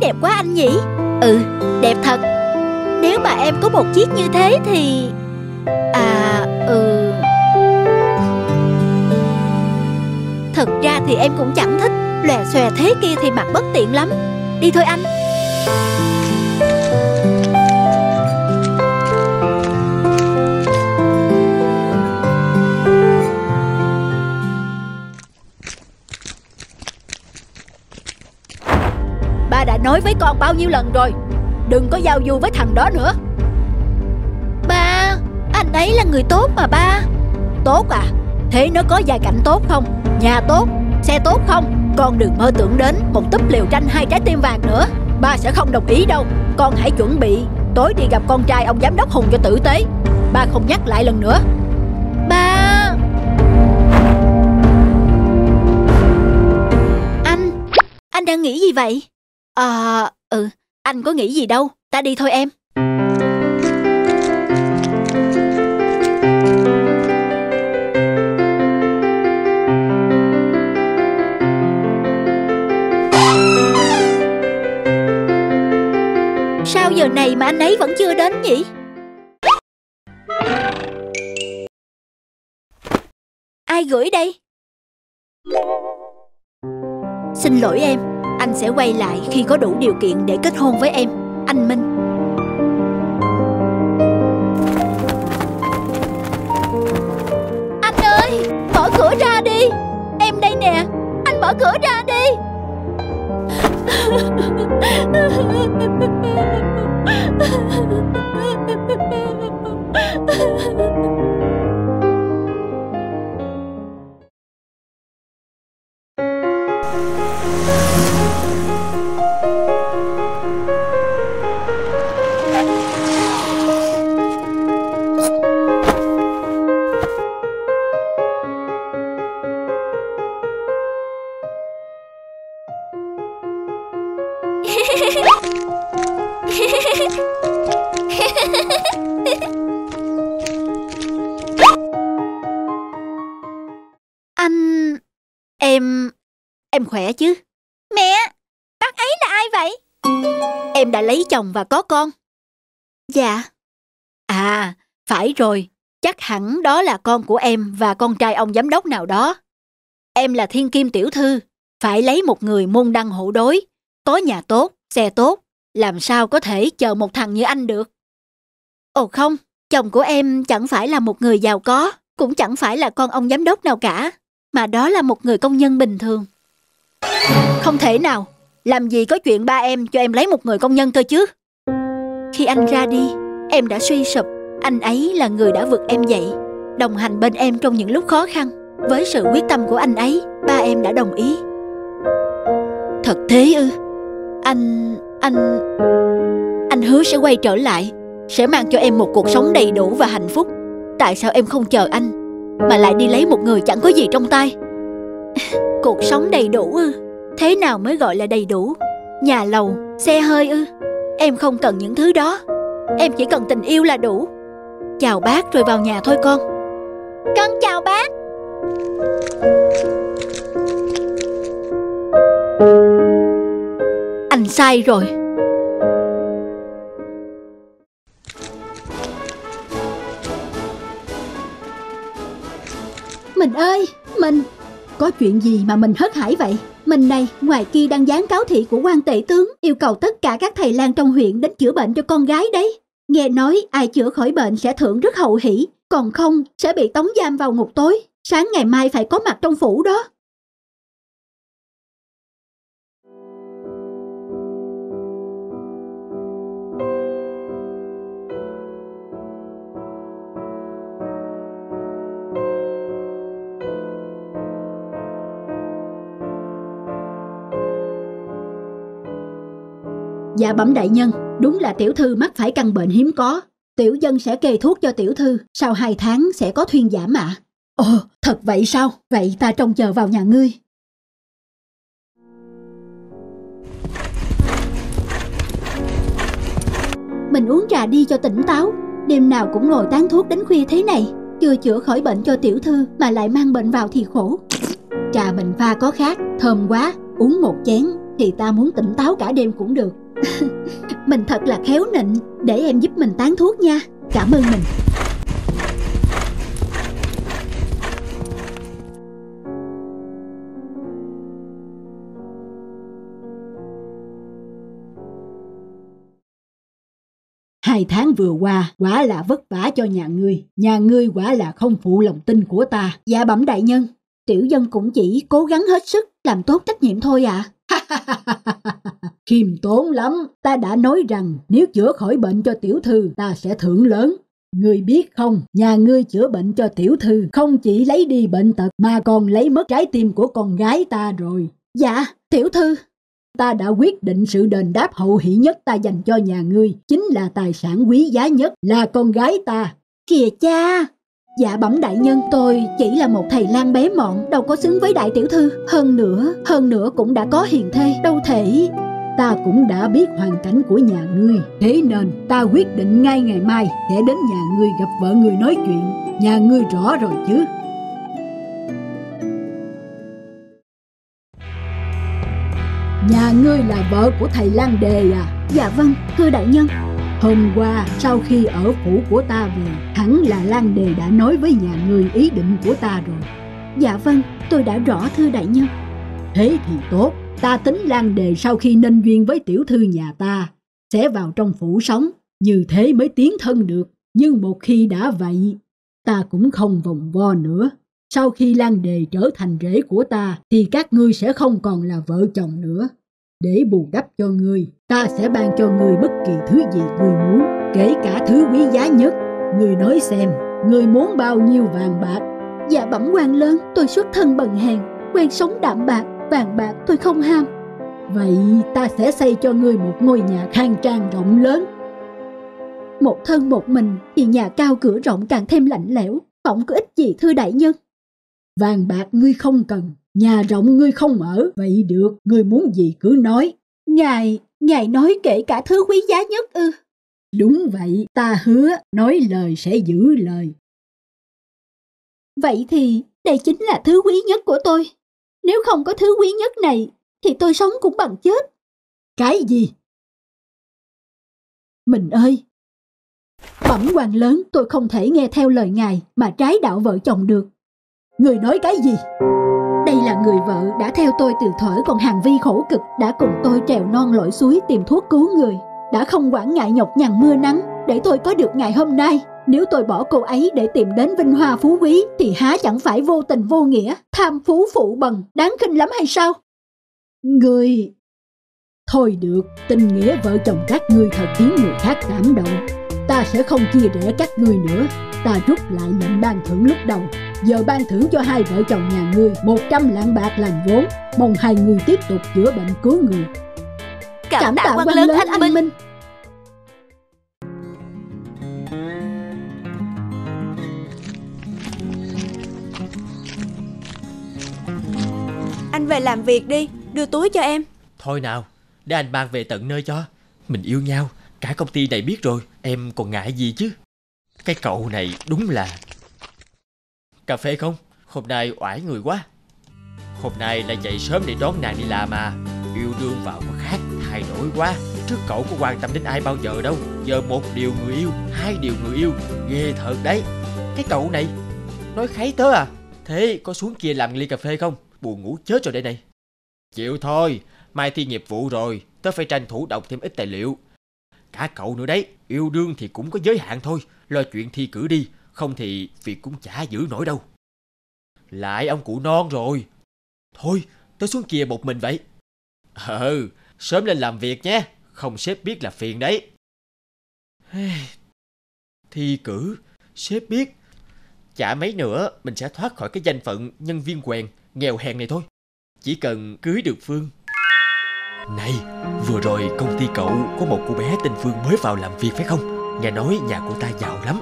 Đẹp quá anh nhỉ. Ừ, đẹp thật. Nếu mà em có một chiếc như thế thì... Thật ra thì em cũng chẳng thích. Lòe xòe thế kia thì mặc bất tiện lắm. Đi thôi anh. Nói với con bao nhiêu lần rồi, đừng có giao du với thằng đó nữa. Ba, anh ấy là người tốt mà ba. Tốt à? Thế nó có gia cảnh tốt không? Nhà tốt, xe tốt không? Con đừng mơ tưởng đến một túp lều tranh hai trái tim vàng nữa. Ba sẽ không đồng ý đâu. Con hãy chuẩn bị tối đi gặp con trai ông giám đốc Hùng cho tử tế. Ba không nhắc lại lần nữa. Ba. Anh đang nghĩ gì vậy? Anh có nghĩ gì đâu. Ta đi thôi em. Sao giờ này mà anh ấy vẫn chưa đến nhỉ? Ai gửi đây? Xin lỗi em. Anh sẽ quay lại khi có đủ điều kiện để kết hôn với em, anh Minh. Anh ơi, mở cửa ra đi. Em đây nè, anh mở cửa ra đi. Em khỏe chứ? Mẹ, bác ấy là ai vậy? Em đã lấy chồng và có con. Dạ. À, phải rồi. Chắc hẳn đó là con của em và con trai ông giám đốc nào đó. Em là thiên kim tiểu thư. Phải lấy một người môn đăng hộ đối, có nhà tốt, xe tốt. Làm sao có thể chờ một thằng như anh được? Ồ không, chồng của em chẳng phải là một người giàu có, cũng chẳng phải là con ông giám đốc nào cả, mà đó là một người công nhân bình thường. Không thể nào. Làm gì có chuyện ba em cho em lấy một người công nhân thôi chứ. Khi anh ra đi, em đã suy sụp. Anh ấy là người đã vực em dậy, đồng hành bên em trong những lúc khó khăn. Với sự quyết tâm của anh ấy, ba em đã đồng ý. Thật thế ư? Anh hứa sẽ quay trở lại, sẽ mang cho em một cuộc sống đầy đủ và hạnh phúc. Tại sao em không chờ anh mà lại đi lấy một người chẳng có gì trong tay? Cuộc sống đầy đủ ư? Thế nào mới gọi là đầy đủ? Nhà lầu, xe hơi ư? Em không cần những thứ đó. Em chỉ cần tình yêu là đủ. Chào bác rồi vào nhà thôi con. Con chào bác. Anh sai rồi. Mình ơi, mình. Có chuyện gì mà mình hớt hải vậy? Mình này, ngoài kia đang dán cáo thị của quan tể tướng, yêu cầu tất cả các thầy lang trong huyện đến chữa bệnh cho con gái đấy. Nghe nói ai chữa khỏi bệnh sẽ thưởng rất hậu hỷ, còn không sẽ bị tống giam vào ngục tối. Sáng ngày mai phải có mặt trong phủ đó. Dạ bẩm đại nhân, đúng là tiểu thư mắc phải căn bệnh hiếm có. tiểu dân sẽ kê thuốc cho tiểu thư, sau 2 tháng sẽ có thuyên giảm ạ. Ồ, thật vậy sao? Vậy ta trông chờ vào nhà ngươi. Mình uống trà đi cho tỉnh táo, đêm nào cũng ngồi tán thuốc đến khuya thế này, chưa chữa khỏi bệnh cho tiểu thư mà lại mang bệnh vào thì khổ. Trà mình pha có khác, thơm quá, uống 1 chén thì ta muốn tỉnh táo cả đêm cũng được. Mình thật là khéo nịnh, để em giúp mình tán thuốc nha. Cảm ơn mình. Hai tháng vừa qua quả là vất vả cho nhà ngươi quả là không phụ lòng tin của ta. Dạ bẩm đại nhân, tiểu dân cũng chỉ cố gắng hết sức làm tốt trách nhiệm thôi ạ. Khiêm tốn lắm, ta đã nói rằng nếu chữa khỏi bệnh cho tiểu thư ta sẽ thưởng lớn. Ngươi biết không, nhà ngươi chữa bệnh cho tiểu thư không chỉ lấy đi bệnh tật mà còn lấy mất trái tim của con gái ta rồi. Dạ tiểu thư, ta đã quyết định sự đền đáp hậu hỷ nhất ta dành cho nhà ngươi chính là tài sản quý giá nhất là con gái ta. Kìa cha! Dạ bẩm đại nhân, tôi chỉ là một thầy lang bé mọn, đâu có xứng với đại tiểu thư. Hơn nữa cũng đã có hiền thê, đâu thể... Ta cũng đã biết hoàn cảnh của nhà ngươi, thế nên ta quyết định ngay ngày mai sẽ đến nhà ngươi gặp vợ ngươi nói chuyện. Nhà ngươi rõ rồi chứ? Nhà ngươi là vợ của thầy Lan Đề à? Dạ vâng, thưa đại nhân. Hôm qua, sau khi ở phủ của ta về, hẳn là Lan Đề đã nói với nhà ngươi ý định của ta rồi. Dạ vâng, tôi đã rõ thưa đại nhân. Thế thì tốt, ta tính Lan Đề sau khi nên duyên với tiểu thư nhà ta, sẽ vào trong phủ sống, như thế mới tiến thân được. Nhưng một khi đã vậy, ta cũng không vòng vo nữa. Sau khi Lan Đề trở thành rể của ta thì các ngươi sẽ không còn là vợ chồng nữa. Để bù đắp cho ngươi, ta sẽ ban cho ngươi bất kỳ thứ gì ngươi muốn, kể cả thứ quý giá nhất. Ngươi nói xem, ngươi muốn bao nhiêu vàng bạc? Dạ bẩm quan lớn, tôi xuất thân bần hèn, quen sống đạm bạc, vàng bạc tôi không ham. Vậy ta sẽ xây cho ngươi một ngôi nhà khang trang rộng lớn. Một thân một mình thì nhà cao cửa rộng càng thêm lạnh lẽo, không có ích gì thưa đại nhân. Vàng bạc ngươi không cần, nhà rộng ngươi không ở. Vậy được, ngươi muốn gì cứ nói. Ngài nói kể cả thứ quý giá nhất ư? Đúng vậy, ta hứa nói lời sẽ giữ lời. Vậy thì đây chính là thứ quý nhất của tôi. Nếu không có thứ quý nhất này thì tôi sống cũng bằng chết. Cái gì? Mình ơi! Bẩm quan lớn, tôi không thể nghe theo lời ngài mà trái đạo vợ chồng được. Người nói cái gì? Đây là người vợ đã theo tôi từ thuở còn hàn vi khổ cực, đã cùng tôi trèo non lội suối tìm thuốc cứu người, đã không quản ngại nhọc nhằn mưa nắng để tôi có được ngày hôm nay. Nếu tôi bỏ cô ấy để tìm đến vinh hoa phú quý thì há chẳng phải vô tình vô nghĩa, tham phú phụ bần, đáng khinh lắm hay sao? Người... Thôi được, tình nghĩa vợ chồng các ngươi thật khiến người khác cảm động. Ta sẽ không chia rẽ các ngươi nữa. Ta rút lại lệnh ban thưởng lúc đầu. Giờ ban thưởng cho hai vợ chồng nhà ngươi 100 lạng bạc làm vốn. Mong hai người tiếp tục chữa bệnh cứu người. Cảm tạ quan lớn anh Minh. Anh về làm việc đi, đưa túi cho em. Thôi nào, để anh mang về tận nơi cho. Mình yêu nhau, cả công ty này biết rồi, em còn ngại gì chứ. Cái cậu này đúng là... Cà phê không? Hôm nay oải người quá. Hôm nay lại dậy sớm để đón nàng đi làm à. Yêu đương vào có khác, thay đổi quá. Trước cậu có quan tâm đến ai bao giờ đâu. Giờ một điều người yêu, 2 điều người yêu. Ghê thật đấy. Cái cậu này, nói kháy tớ à. Thế có xuống kia làm ly cà phê không? Buồn ngủ chết rồi đây này. Chịu thôi, mai thi nghiệp vụ rồi, tớ phải tranh thủ đọc thêm ít tài liệu. Cả cậu nữa đấy, yêu đương thì cũng có giới hạn thôi. Lo chuyện thi cử đi, không thì việc cũng chả giữ nổi đâu. Lại ông cụ non rồi. Thôi, tớ xuống kia một mình vậy. Sớm lên làm việc nhé, không sếp biết là phiền đấy. Thi cử, sếp biết. Chả mấy nữa mình sẽ thoát khỏi cái danh phận nhân viên quèn nghèo hèn này thôi. Chỉ cần cưới được Phương. Này, vừa rồi công ty cậu có một cô bé tên Phương mới vào làm việc phải không? Nghe nói nhà cô ta giàu lắm,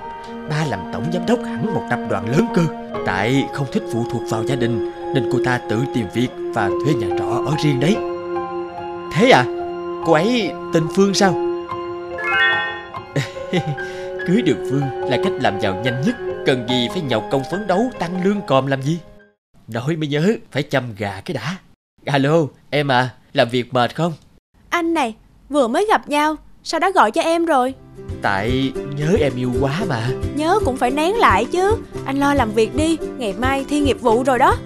ba làm tổng giám đốc hẳn một tập đoàn lớn cơ. Tại không thích phụ thuộc vào gia đình nên cô ta tự tìm việc và thuê nhà trọ ở riêng đấy. Thế à, cô ấy tên Phương sao? Cưới được Phương là cách làm giàu nhanh nhất, cần gì phải nhọc công phấn đấu tăng lương còm làm gì. Nói mới nhớ, phải chăm gà cái đã. Alo, em à, làm việc mệt không? Anh này, vừa mới gặp nhau, sao đã gọi cho em rồi? Tại nhớ em yêu quá mà. Nhớ cũng phải nén lại chứ, anh lo làm việc đi, ngày mai thi nghiệp vụ rồi đó.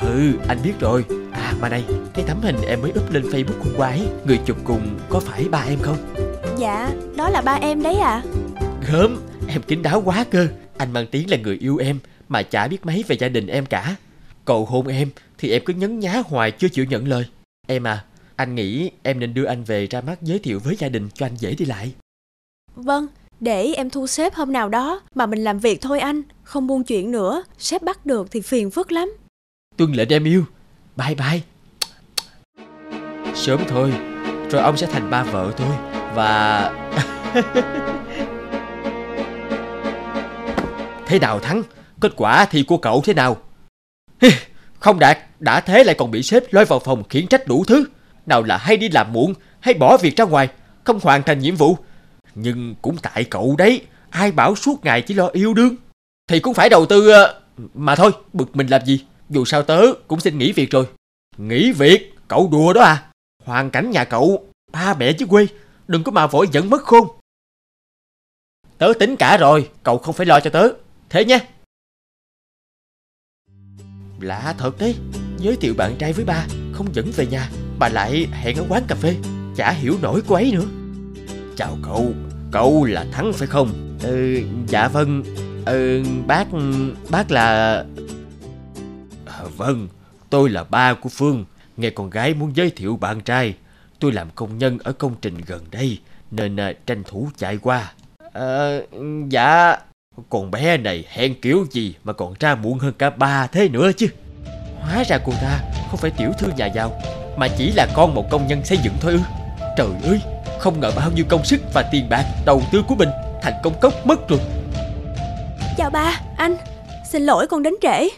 Ừ, anh biết rồi. À mà này, cái tấm hình em mới up lên Facebook hôm qua ấy, người chụp cùng có phải ba em không? Dạ, đó là ba em đấy à. Gớm, em kín đáo quá cơ. Anh mang tiếng là người yêu em mà chả biết mấy về gia đình em cả. Cầu hôn em thì em cứ nhấn nhá hoài chưa chịu nhận lời. Em à, anh nghĩ em nên đưa anh về ra mắt giới thiệu với gia đình cho anh dễ đi lại. Vâng, để em thu xếp hôm nào đó mà mình làm việc thôi anh, không buôn chuyện nữa, sếp bắt được thì phiền phức lắm. Tuân lệnh em yêu, bye bye. Sớm thôi, rồi ông sẽ thành ba vợ thôi và... Thế nào Thắng, kết quả thi của cậu thế nào? Không đạt, đã thế lại còn bị sếp lôi vào phòng khiển trách đủ thứ. Nào là hay đi làm muộn, hay bỏ việc ra ngoài, không hoàn thành nhiệm vụ. Nhưng cũng tại cậu đấy, ai bảo suốt ngày chỉ lo yêu đương. Thì cũng phải đầu tư... Mà thôi, bực mình làm gì, dù sao tớ cũng xin nghỉ việc rồi. Nghỉ việc? Cậu đùa đó à? Hoàn cảnh nhà cậu, ba mẹ chứ quê, đừng có mà vội giận mất khôn. Tớ tính cả rồi, cậu không phải lo cho tớ. Thế nhé. Lạ thật đấy, giới thiệu bạn trai với ba, không dẫn về nhà, bà lại hẹn ở quán cà phê, chả hiểu nổi cô ấy nữa. Chào cậu, cậu là Thắng phải không? Dạ vâng, bác là... Vâng, tôi là ba của Phương, nghe con gái muốn giới thiệu bạn trai. Tôi làm công nhân ở công trình gần đây, nên tranh thủ chạy qua. Dạ... Con bé này hẹn kiểu gì mà còn ra muộn hơn cả ba thế nữa chứ. Hóa ra cô ta không phải tiểu thư nhà giàu, mà chỉ là con một công nhân xây dựng thôi ư? Trời ơi, không ngờ bao nhiêu công sức và tiền bạc đầu tư của mình thành công cốc mất rồi. Chào ba, anh, xin lỗi con đến trễ.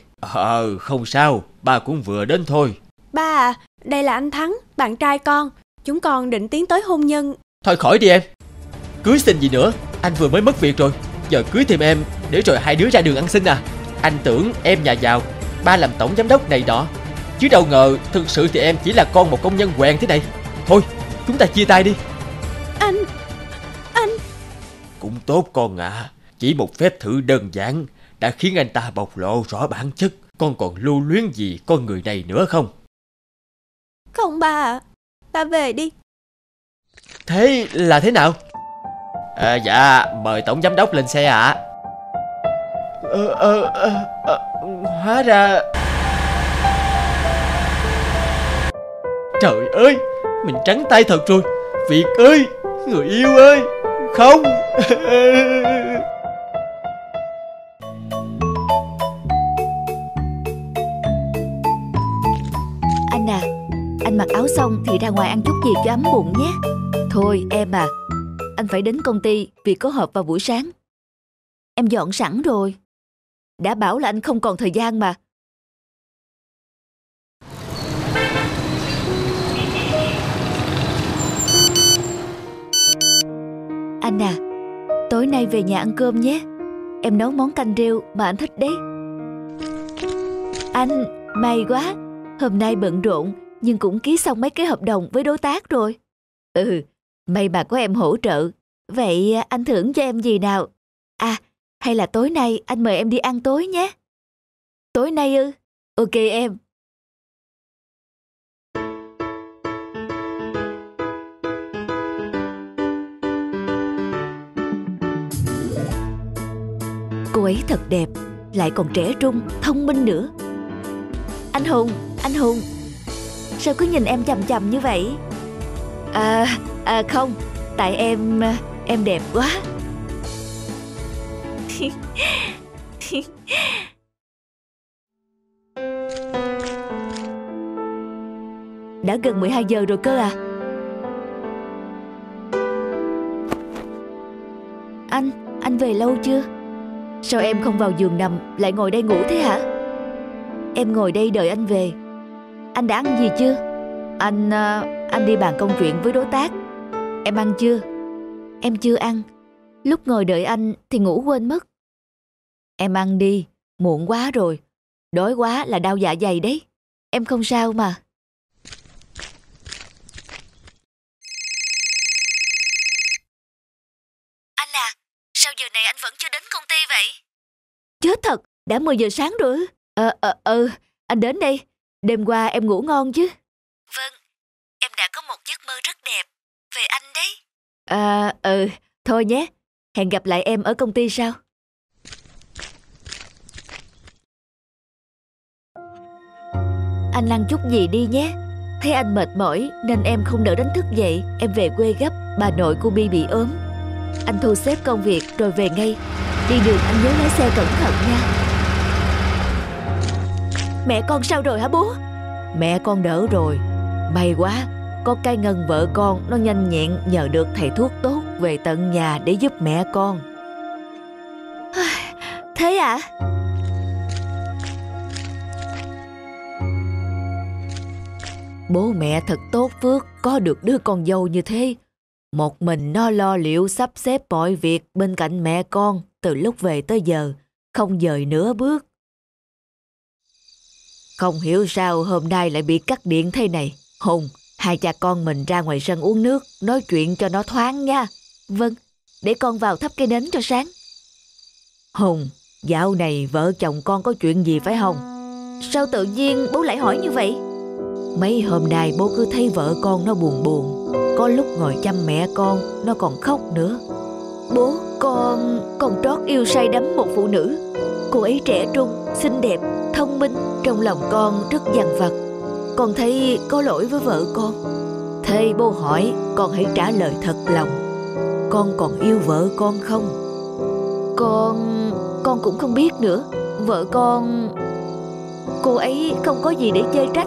Không sao, ba cũng vừa đến thôi. Ba à, đây là anh Thắng, bạn trai con. Chúng con định tiến tới hôn nhân. Thôi khỏi đi em, cưới xin gì nữa, anh vừa mới mất việc rồi. Giờ cưới thêm em để rồi hai đứa ra đường ăn xin à? Anh tưởng em nhà giàu, ba làm tổng giám đốc này đó, chứ đâu ngờ thực sự thì em chỉ là con một công nhân quèn thế này. Thôi chúng ta chia tay đi. Anh cũng tốt con ạ à. Chỉ một phép thử đơn giản đã khiến anh ta bộc lộ rõ bản chất. Con còn lưu luyến gì con người này nữa không? Không ba ạ, ba về đi. Thế là thế nào? Dạ, mời tổng giám đốc lên xe ạ. Hóa ra... Trời ơi, mình trắng tay thật rồi. Việt ơi, người yêu ơi, không. Anh à, anh mặc áo xong thì ra ngoài ăn chút gì cho ấm bụng nhé. Thôi em à, anh phải đến công ty vì có họp vào buổi sáng. Em dọn sẵn rồi. Đã bảo là anh không còn thời gian mà. Anh à, tối nay về nhà ăn cơm nhé. Em nấu món canh rêu mà anh thích đấy. Anh, may quá. Hôm nay bận rộn nhưng cũng ký xong mấy cái hợp đồng với đối tác rồi. Ừ, may bà có em hỗ trợ. Vậy anh thưởng cho em gì nào? À, hay là tối nay anh mời em đi ăn tối nhé. Tối nay ư? Ok em. Cô ấy thật đẹp, lại còn trẻ trung, thông minh nữa. Anh Hùng, sao cứ nhìn em chằm chằm như vậy? À không, tại em đẹp quá. Đã gần 12 giờ rồi cơ à. về lâu chưa? Sao em không vào giường nằm, lại ngồi đây ngủ thế hả? Em ngồi đây đợi anh về. Anh đã ăn gì chưa? Anh đi bàn công chuyện với đối tác. Em ăn chưa? Em chưa ăn. Lúc ngồi đợi anh thì ngủ quên mất. Em ăn đi, muộn quá rồi. Đói quá là đau dạ dày đấy. Em không sao mà. Anh à, sao giờ này anh vẫn chưa đến công ty vậy? Chết thật, đã 10 giờ sáng rồi. Anh đến đây. Đêm qua em ngủ ngon chứ? Vâng, em đã có một giấc mơ rất đẹp về anh đấy. Thôi nhé, hẹn gặp lại em ở công ty sau. Anh ăn chút gì đi nhé. Thấy anh mệt mỏi nên em không đỡ đánh thức dậy. Em về quê gấp, bà nội cô Bi bị ốm. Anh thu xếp công việc rồi về ngay. Đi đường anh nhớ lái xe cẩn thận nha. Mẹ con sao rồi hả bố? Mẹ con đỡ rồi. May quá, có cái Ngân vợ con nó nhanh nhẹn nhờ được thầy thuốc tốt về tận nhà để giúp mẹ con. Thế à? Bố mẹ thật tốt phước, có được đứa con dâu như thế. Một mình nó lo liệu sắp xếp mọi việc bên cạnh mẹ con từ lúc về tới giờ, không dời nửa bước. Không hiểu sao hôm nay lại bị cắt điện thế này. Hùng, hai cha con mình ra ngoài sân uống nước, nói chuyện cho nó thoáng nha. Vâng, để con vào thắp cây nến cho sáng. Hùng, dạo này vợ chồng con có chuyện gì phải không? Sao tự nhiên bố lại hỏi như vậy? Mấy hôm nay bố cứ thấy vợ con nó buồn buồn. Có lúc ngồi chăm mẹ con, nó còn khóc nữa. Bố, con trót yêu say đắm một phụ nữ. Cô ấy trẻ trung, xinh đẹp, thông minh. Trong lòng con rất dằn vặt. Con thấy có lỗi với vợ con. Thế bố hỏi, con hãy trả lời thật lòng. Con còn yêu vợ con không? Con cũng không biết nữa. Vợ con... Cô ấy không có gì để chê trách.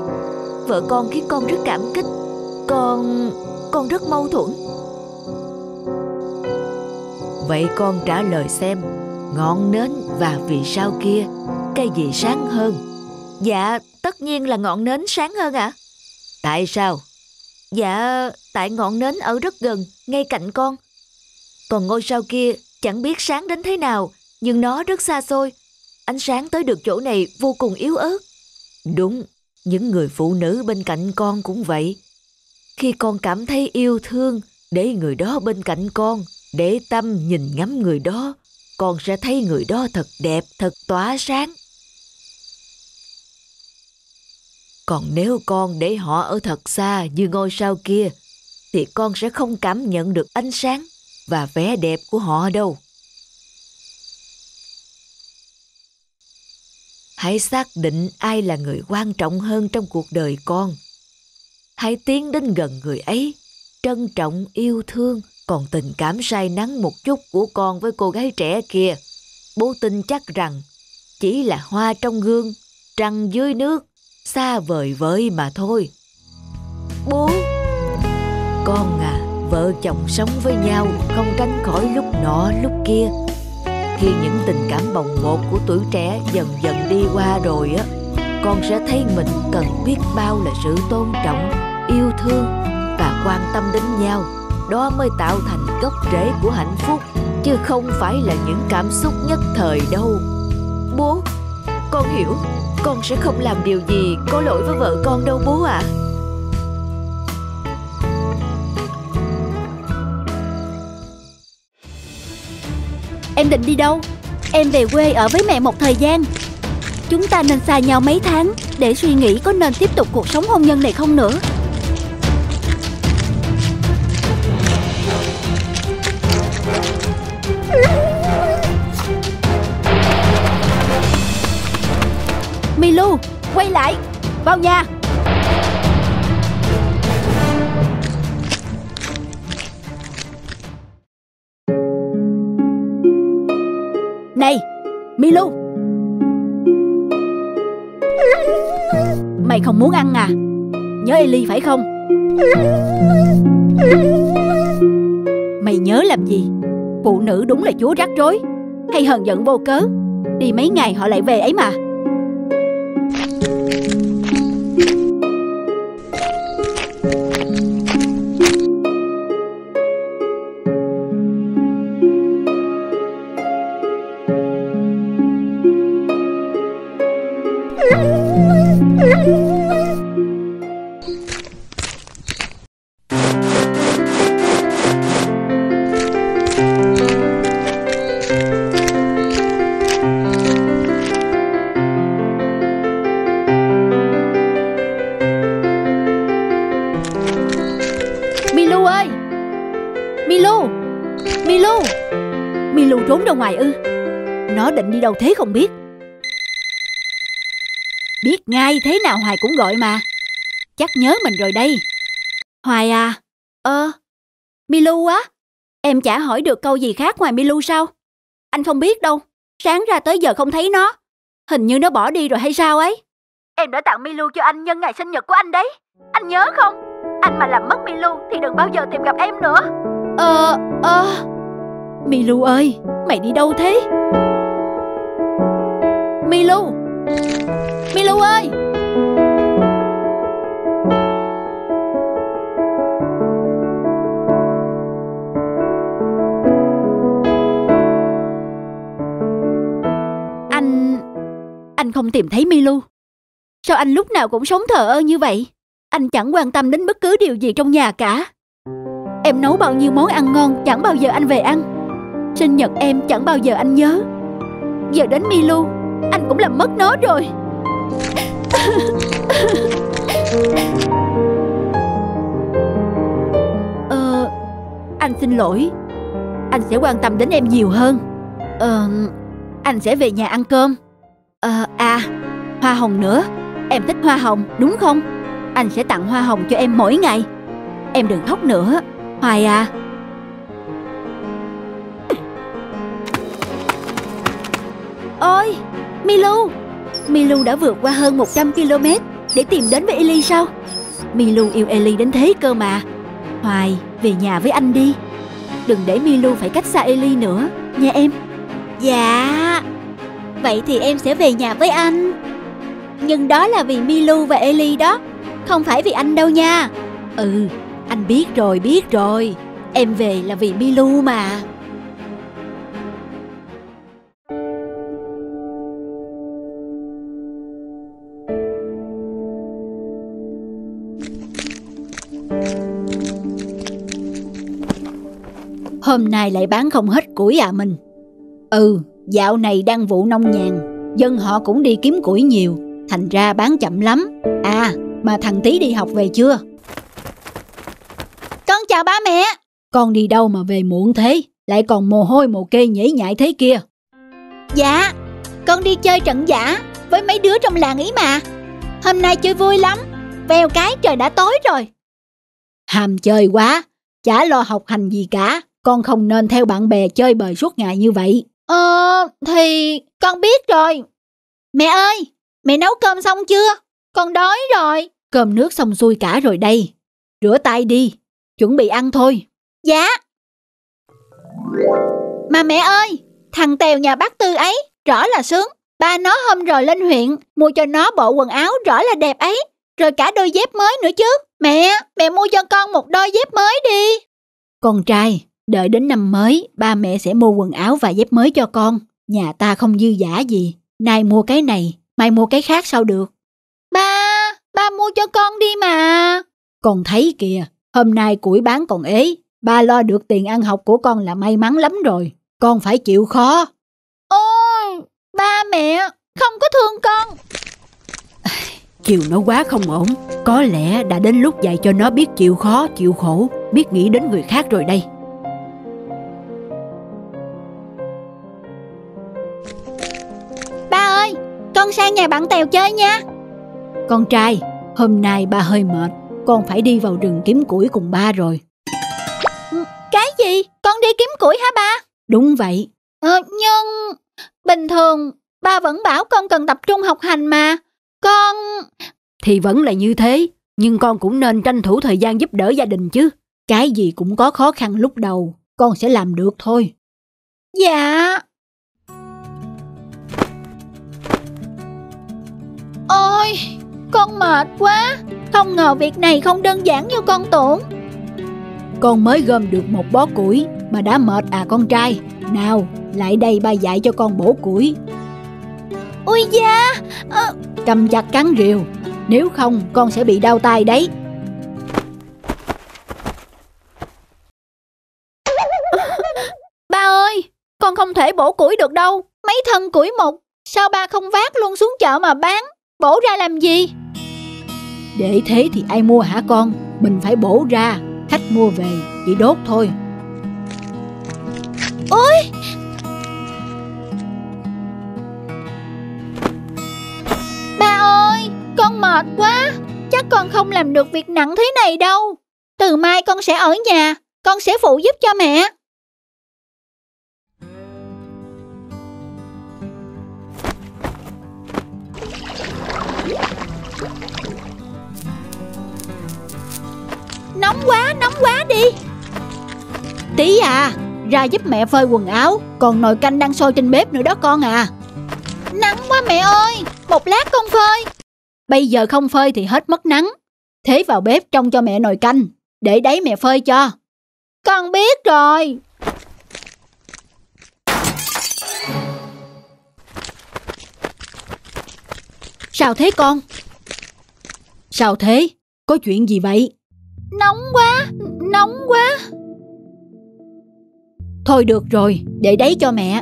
Vợ con khiến con rất cảm kích. Con rất mâu thuẫn. Vậy con trả lời xem, ngọn nến và vì sao kia, cái gì sáng hơn? Dạ, tất nhiên là ngọn nến sáng hơn ạ. Tại sao? Dạ, tại ngọn nến ở rất gần, ngay cạnh con. Còn ngôi sao kia chẳng biết sáng đến thế nào, nhưng nó rất xa xôi. Ánh sáng tới được chỗ này vô cùng yếu ớt. Đúng, những người phụ nữ bên cạnh con cũng vậy. Khi con cảm thấy yêu thương, để người đó bên cạnh con, để tâm nhìn ngắm người đó, con sẽ thấy người đó thật đẹp, thật tỏa sáng. Còn nếu con để họ ở thật xa như ngôi sao kia, thì con sẽ không cảm nhận được ánh sáng và vẻ đẹp của họ đâu. Hãy xác định ai là người quan trọng hơn trong cuộc đời con. Hãy tiến đến gần người ấy, trân trọng yêu thương, còn tình cảm say nắng một chút của con với cô gái trẻ kia. Bố tin chắc rằng chỉ là hoa trong gương, trăng dưới nước, xa vời vợi mà thôi. Bố! Con à, vợ chồng sống với nhau không tránh khỏi lúc nọ lúc kia. Khi những tình cảm bồng bột của tuổi trẻ dần dần đi qua rồi á, con sẽ thấy mình cần biết bao là sự tôn trọng, yêu thương và quan tâm đến nhau. Đó mới tạo thành gốc rễ của hạnh phúc, chứ không phải là những cảm xúc nhất thời đâu. Bố, con hiểu. Con sẽ không làm điều gì có lỗi với vợ con đâu bố ạ. Em định đi đâu? Em về quê ở với mẹ một thời gian. Chúng ta nên xa nhau mấy tháng để suy nghĩ có nên tiếp tục cuộc sống hôn nhân này không nữa. Milu, quay lại, vào nhà. Này, Milu. Mày không muốn ăn à? Nhớ Ellie phải không? Mày nhớ làm gì? Phụ nữ đúng là chúa rắc rối, hay hờn giận vô cớ. Đi mấy ngày họ lại về ấy mà. Đi đâu thế không biết. Biết ngay thế nào Hoài cũng gọi mà. Chắc nhớ mình rồi đây. Hoài à. Milu á. Em chả hỏi được câu gì khác ngoài Milu sao? Anh không biết đâu. Sáng ra tới giờ không thấy nó. Hình như nó bỏ đi rồi hay sao ấy. Em đã tặng Milu cho anh nhân ngày sinh nhật của anh đấy. Anh nhớ không? Anh mà làm mất Milu thì đừng bao giờ tìm gặp em nữa. Milu ơi, mày đi đâu thế? Milu! Milu ơi! Anh không tìm thấy Milu. Sao anh lúc nào cũng sống thờ ơ như vậy? Anh chẳng quan tâm đến bất cứ điều gì trong nhà cả. Em nấu bao nhiêu món ăn ngon chẳng bao giờ anh về ăn. Sinh nhật em chẳng bao giờ anh nhớ. Giờ đến Milu, anh cũng làm mất nó rồi. Anh xin lỗi. Anh sẽ quan tâm đến em nhiều hơn. Anh sẽ về nhà ăn cơm. Hoa hồng nữa. Em thích hoa hồng đúng không? Anh sẽ tặng hoa hồng cho em mỗi ngày. Em đừng khóc nữa Hoài à. Ôi Milu! Milu đã vượt qua hơn 100 km để tìm đến với Ellie sao? Milu yêu Ellie đến thế cơ mà. Hoài, về nhà với anh đi. Đừng để Milu phải cách xa Ellie nữa, nha em. Dạ. Vậy thì em sẽ về nhà với anh. Nhưng đó là vì Milu và Ellie đó, không phải vì anh đâu nha. Ừ, anh biết rồi. Em về là vì Milu mà. Hôm nay lại bán không hết củi à mình? Ừ, dạo này đang vụ nông nhàn, dân họ cũng đi kiếm củi nhiều, thành ra bán chậm lắm. À, mà thằng Tí đi học về chưa? Con chào ba mẹ. Con đi đâu mà về muộn thế? Lại còn mồ hôi mồ kê nhễ nhại thế kia. Dạ, con đi chơi trận giả với mấy đứa trong làng ý mà. Hôm nay chơi vui lắm, vèo cái trời đã tối rồi. Ham chơi quá, chả lo học hành gì cả. Con không nên theo bạn bè chơi bời suốt ngày như vậy. Thì con biết rồi. Mẹ ơi, mẹ nấu cơm xong chưa? Con đói rồi. Cơm nước xong xuôi cả rồi đây. Rửa tay đi, chuẩn bị ăn thôi. Dạ. Mà mẹ ơi, thằng Tèo nhà bác Tư ấy, rõ là sướng. Ba nó hôm rồi lên huyện, mua cho nó bộ quần áo rõ là đẹp ấy. Rồi cả đôi dép mới nữa chứ. Mẹ mua cho con một đôi dép mới đi. Con trai, đợi đến năm mới, ba mẹ sẽ mua quần áo và dép mới cho con. Nhà ta không dư giả gì. Nay mua cái này, mai mua cái khác sao được. Ba mua cho con đi mà. Con thấy kìa, hôm nay củi bán còn ế. Ba lo được tiền ăn học của con là may mắn lắm rồi. Con phải chịu khó. Ôi, ba mẹ, không có thương con. Chiều nó quá không ổn. Có lẽ đã đến lúc dạy cho nó biết chịu khó, chịu khổ, biết nghĩ đến người khác rồi đây. Con sang nhà bạn Tèo chơi nha. Con trai, hôm nay ba hơi mệt. Con phải đi vào rừng kiếm củi cùng ba rồi. Cái gì? Con đi kiếm củi hả ba? Đúng vậy. Nhưng bình thường ba vẫn bảo con cần tập trung học hành mà. Con... Thì vẫn là như thế. Nhưng con cũng nên tranh thủ thời gian giúp đỡ gia đình chứ. Cái gì cũng có khó khăn lúc đầu. Con sẽ làm được thôi. Dạ. Ôi, con mệt quá. Không ngờ việc này không đơn giản như con tưởng. Con mới gom được một bó củi mà đã mệt à con trai. Nào, lại đây ba dạy cho con bổ củi. Ui da. Cầm chặt cán rìu, nếu không con sẽ bị đau tay đấy. Ba ơi, con không thể bổ củi được đâu. Mấy thân củi mục, sao ba không vác luôn xuống chợ mà bán? Bổ ra làm gì? Để thế thì ai mua hả con? Mình phải bổ ra, khách mua về chỉ đốt thôi. Ôi! Ba ơi, con mệt quá. Chắc con không làm được việc nặng thế này đâu. Từ mai con sẽ ở nhà, con sẽ phụ giúp cho mẹ. Nóng quá đi. Tí à, ra giúp mẹ phơi quần áo. Còn nồi canh đang sôi trên bếp nữa đó con à. Nắng quá mẹ ơi, một lát con phơi. Bây giờ không phơi thì hết mất nắng. Thế vào bếp trông cho mẹ nồi canh, để đấy mẹ phơi cho. Con biết rồi. Sao thế con? Sao thế? Có chuyện gì vậy? Nóng quá, nóng quá. Thôi được rồi, để đấy cho mẹ.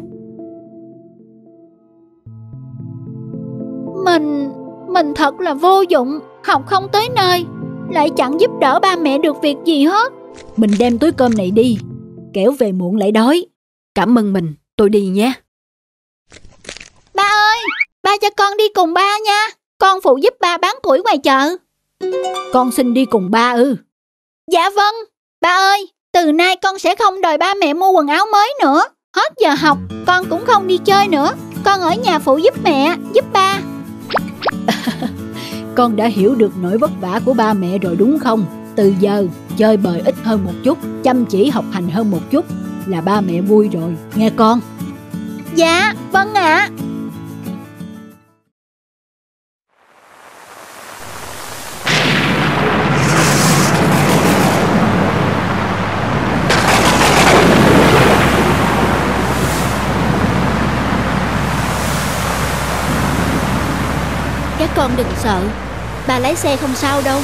Mình thật là vô dụng, học không tới nơi, lại chẳng giúp đỡ ba mẹ được việc gì hết. Mình đem túi cơm này đi, kẻo về muộn lại đói. Cảm ơn mình, tôi đi nhé. Ba ơi, ba cho con đi cùng ba nha. Con phụ giúp ba bán củi ngoài chợ. Con xin đi cùng ba ư? Dạ vâng, ba ơi, từ nay con sẽ không đòi ba mẹ mua quần áo mới nữa. Hết giờ học, con cũng không đi chơi nữa. Con ở nhà phụ giúp mẹ, giúp ba. Con đã hiểu được nỗi vất vả của ba mẹ rồi đúng không? Từ giờ, chơi bời ít hơn một chút, chăm chỉ học hành hơn một chút là ba mẹ vui rồi, nghe con. Dạ, vâng ạ. Con đừng sợ, bà lái xe không sao đâu.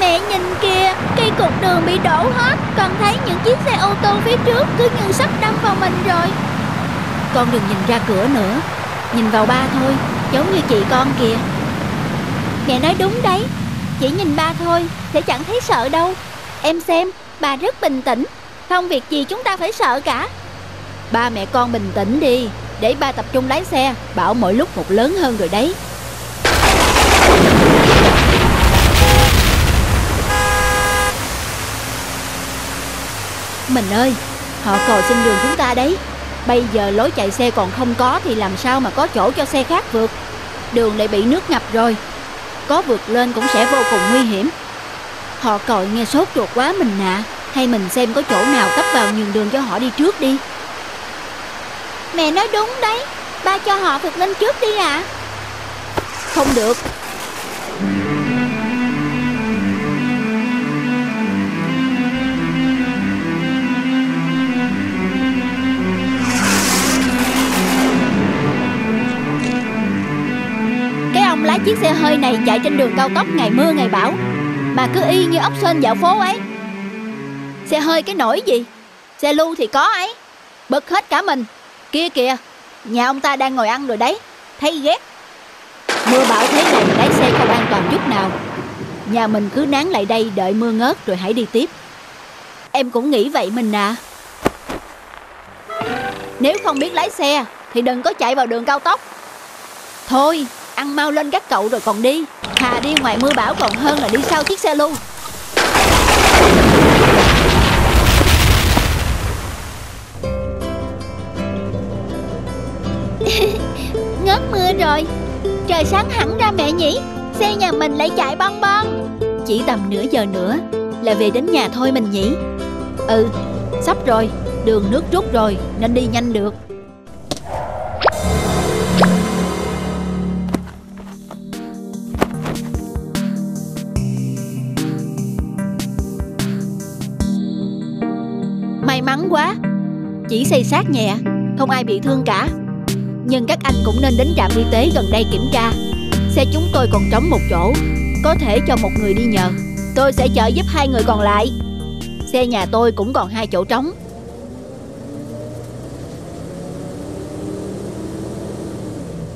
Mẹ nhìn kìa, cây cột đường bị đổ hết. Con thấy những chiếc xe ô tô phía trước cứ như sắp đâm vào mình rồi. Con đừng nhìn ra cửa nữa, nhìn vào ba thôi, giống như chị con kìa. Mẹ nói đúng đấy, chỉ nhìn ba thôi sẽ chẳng thấy sợ đâu. Em xem, bà rất bình tĩnh, không việc gì chúng ta phải sợ cả. Ba mẹ con bình tĩnh đi, để ba tập trung lái xe, bảo mỗi lúc một lớn hơn rồi đấy. Mình ơi, họ cầu xin đường chúng ta đấy. Bây giờ lối chạy xe còn không có thì làm sao mà có chỗ cho xe khác vượt. Đường lại bị nước ngập rồi, có vượt lên cũng sẽ vô cùng nguy hiểm. Họ cầu nghe sốt ruột quá mình ạ. Hay mình xem có chỗ nào tấp vào nhường đường cho họ đi trước đi. Mẹ nói đúng đấy, ba cho họ vượt lên trước đi ạ. Không được. Lái chiếc xe hơi này chạy trên đường cao tốc ngày mưa ngày bão mà cứ y như ốc sên dạo phố ấy. Xe hơi cái nỗi gì, xe lưu thì có ấy. Bực hết cả mình. Kia kìa, nhà ông ta đang ngồi ăn rồi đấy, thấy ghét. Mưa bão thế này lái xe không an toàn chút nào. Nhà mình cứ nán lại đây đợi mưa ngớt rồi hãy đi tiếp. Em cũng nghĩ vậy mình à. Nếu không biết lái xe thì đừng có chạy vào đường cao tốc. Thôi, ăn mau lên các cậu rồi còn đi. Thà đi ngoài mưa bão còn hơn là đi sau chiếc xe lưu. Ngớt mưa rồi, trời sáng hẳn ra mẹ nhỉ. Xe nhà mình lại chạy bon bon. Chỉ tầm nửa giờ nữa là về đến nhà thôi mình nhỉ. Ừ, sắp rồi. Đường nước rút rồi nên đi nhanh được. May mắn quá, chỉ xây xát nhẹ, không ai bị thương cả. Nhưng các anh cũng nên đến trạm y tế gần đây kiểm tra. Xe chúng tôi còn trống một chỗ, có thể cho một người đi nhờ. Tôi sẽ chở giúp hai người còn lại. Xe nhà tôi cũng còn hai chỗ trống.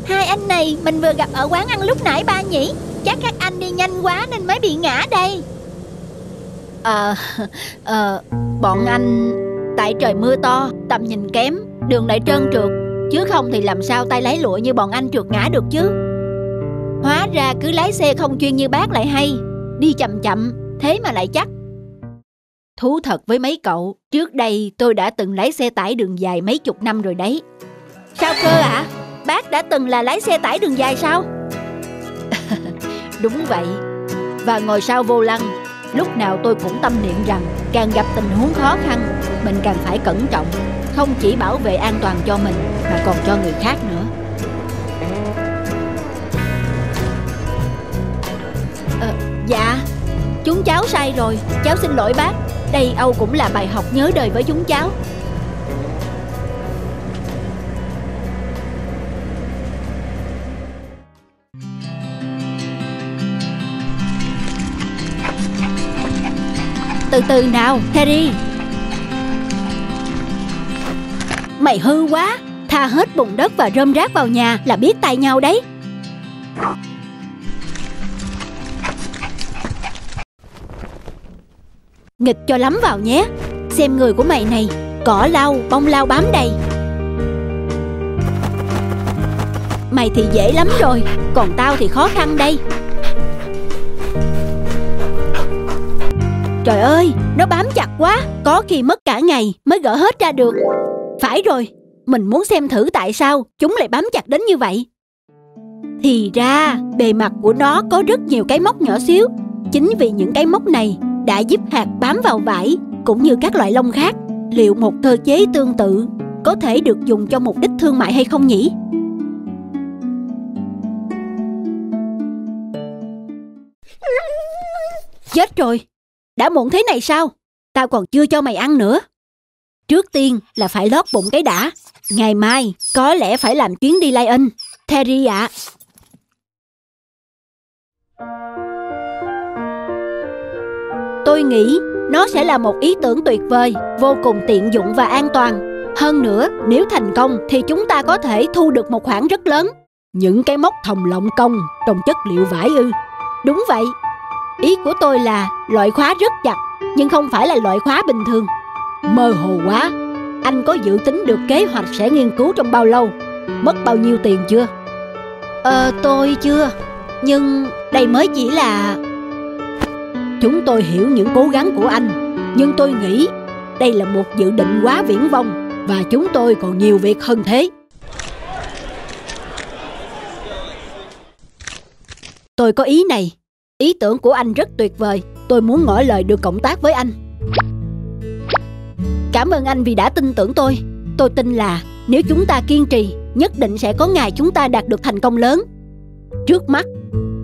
Hai anh này mình vừa gặp ở quán ăn lúc nãy ba nhỉ? Chắc các anh đi nhanh quá nên mới bị ngã đây. Bọn anh... Tại trời mưa to, tầm nhìn kém, đường lại trơn trượt. Chứ không thì làm sao tay lái lụa như bọn anh trượt ngã được chứ. Hóa ra cứ lái xe không chuyên như bác lại hay. Đi chậm chậm, thế mà lại chắc. Thú thật với mấy cậu, trước đây tôi đã từng lái xe tải đường dài mấy chục năm rồi đấy. Sao cơ ạ? Bác đã từng là lái xe tải đường dài sao? Đúng vậy. Và ngồi sau vô lăng, lúc nào tôi cũng tâm niệm rằng càng gặp tình huống khó khăn, mình càng phải cẩn trọng. Không chỉ bảo vệ an toàn cho mình mà còn cho người khác nữa. Dạ, chúng cháu sai rồi, cháu xin lỗi bác. Đây Âu cũng là bài học nhớ đời với chúng cháu. Từ từ nào, Terry. Mày hư quá, tha hết bùn đất và rơm rác vào nhà là biết tay nhau đấy. Nghịch cho lắm vào nhé. Xem người của mày này, cỏ lau, bông lau bám đầy. Mày thì dễ lắm rồi, còn tao thì khó khăn đây. Trời ơi, nó bám chặt quá, có khi mất cả ngày mới gỡ hết ra được. Phải rồi, mình muốn xem thử tại sao chúng lại bám chặt đến như vậy. Thì ra, bề mặt của nó có rất nhiều cái móc nhỏ xíu. Chính vì những cái móc này đã giúp hạt bám vào vải cũng như các loại lông khác. Liệu một cơ chế tương tự có thể được dùng cho mục đích thương mại hay không nhỉ? Chết rồi, đã muộn thế này sao? Tao còn chưa cho mày ăn nữa. Trước tiên là phải lót bụng cái đã. Ngày mai có lẽ phải làm chuyến đi Lion. Terry ạ. Tôi nghĩ nó sẽ là một ý tưởng tuyệt vời, vô cùng tiện dụng và an toàn. Hơn nữa, nếu thành công thì chúng ta có thể thu được một khoản rất lớn. Những cái móc thòng lọng cong trong chất liệu vải ư? Đúng vậy. Ý của tôi là loại khóa rất chặt, nhưng không phải là loại khóa bình thường. Mơ hồ quá. Anh có dự tính được kế hoạch sẽ nghiên cứu trong bao lâu? Mất bao nhiêu tiền chưa? Tôi chưa. Nhưng đây mới chỉ là... Chúng tôi hiểu những cố gắng của anh, nhưng tôi nghĩ đây là một dự định quá viển vông. Và chúng tôi còn nhiều việc hơn thế. Tôi có ý này. Ý tưởng của anh rất tuyệt vời. Tôi muốn ngỏ lời được cộng tác với anh. Cảm ơn anh vì đã tin tưởng tôi. Tôi tin là nếu chúng ta kiên trì, nhất định sẽ có ngày chúng ta đạt được thành công lớn. Trước mắt,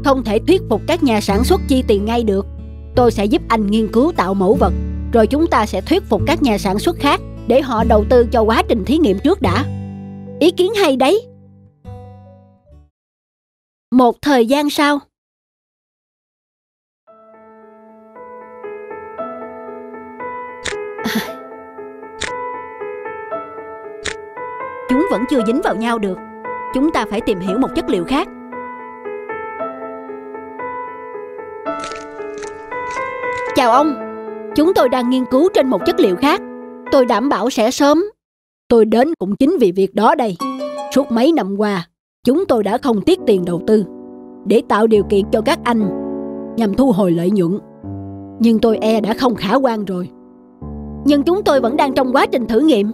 không thể thuyết phục các nhà sản xuất chi tiền ngay được. Tôi sẽ giúp anh nghiên cứu tạo mẫu vật, rồi chúng ta sẽ thuyết phục các nhà sản xuất khác để họ đầu tư cho quá trình thí nghiệm trước đã. Ý kiến hay đấy. Một thời gian sau. Chúng vẫn chưa dính vào nhau được. Chúng ta phải tìm hiểu một chất liệu khác. Chào ông, chúng tôi đang nghiên cứu trên một chất liệu khác. Tôi đảm bảo sẽ sớm. Tôi đến cũng chính vì việc đó đây. Suốt mấy năm qua, chúng tôi đã không tiếc tiền đầu tư để tạo điều kiện cho các anh nhằm thu hồi lợi nhuận. Nhưng tôi e đã không khả quan rồi. Nhưng chúng tôi vẫn đang trong quá trình thử nghiệm.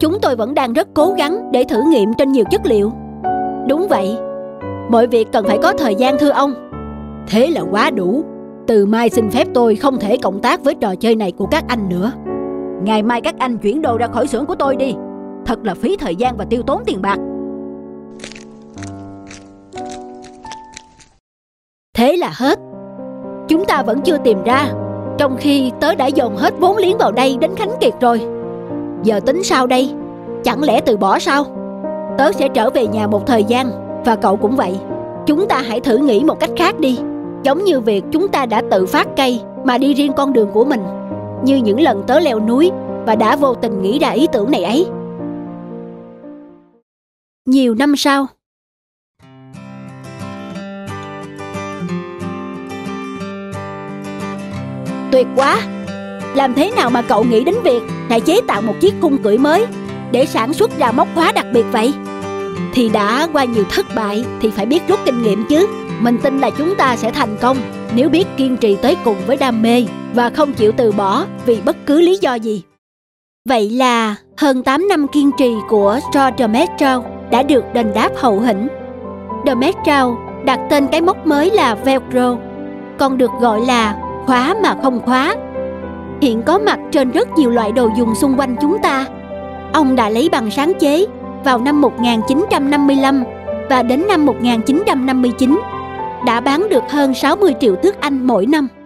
Chúng tôi vẫn đang rất cố gắng để thử nghiệm trên nhiều chất liệu. Đúng vậy, mọi việc cần phải có thời gian thưa ông. Thế là quá đủ. Từ mai xin phép tôi không thể cộng tác với trò chơi này của các anh nữa. Ngày mai các anh chuyển đồ ra khỏi xưởng của tôi đi. Thật là phí thời gian và tiêu tốn tiền bạc. Thế là hết. Chúng ta vẫn chưa tìm ra, trong khi tớ đã dồn hết vốn liếng vào đây đến khánh kiệt rồi. Giờ tính sao đây? Chẳng lẽ từ bỏ sao? Tớ sẽ trở về nhà một thời gian, và cậu cũng vậy. Chúng ta hãy thử nghĩ một cách khác đi. Giống như việc chúng ta đã tự phát cây mà đi riêng con đường của mình, như những lần tớ leo núi và đã vô tình nghĩ ra ý tưởng này ấy. Nhiều năm sau. Tuyệt quá! Làm thế nào mà cậu nghĩ đến việc lại chế tạo một chiếc khung cưỡi mới để sản xuất ra móc khóa đặc biệt vậy? Thì đã qua nhiều thất bại thì phải biết rút kinh nghiệm chứ. Mình tin là chúng ta sẽ thành công nếu biết kiên trì tới cùng với đam mê và không chịu từ bỏ vì bất cứ lý do gì. Vậy là hơn 8 năm kiên trì của De Mestral đã được đền đáp hậu hĩnh. De Mestral đặt tên cái móc mới là Velcro, còn được gọi là khóa mà không khóa. Hiện có mặt trên rất nhiều loại đồ dùng xung quanh chúng ta. Ông đã lấy bằng sáng chế vào năm 1955 và đến năm 1959 đã bán được hơn 60 triệu thước Anh mỗi năm.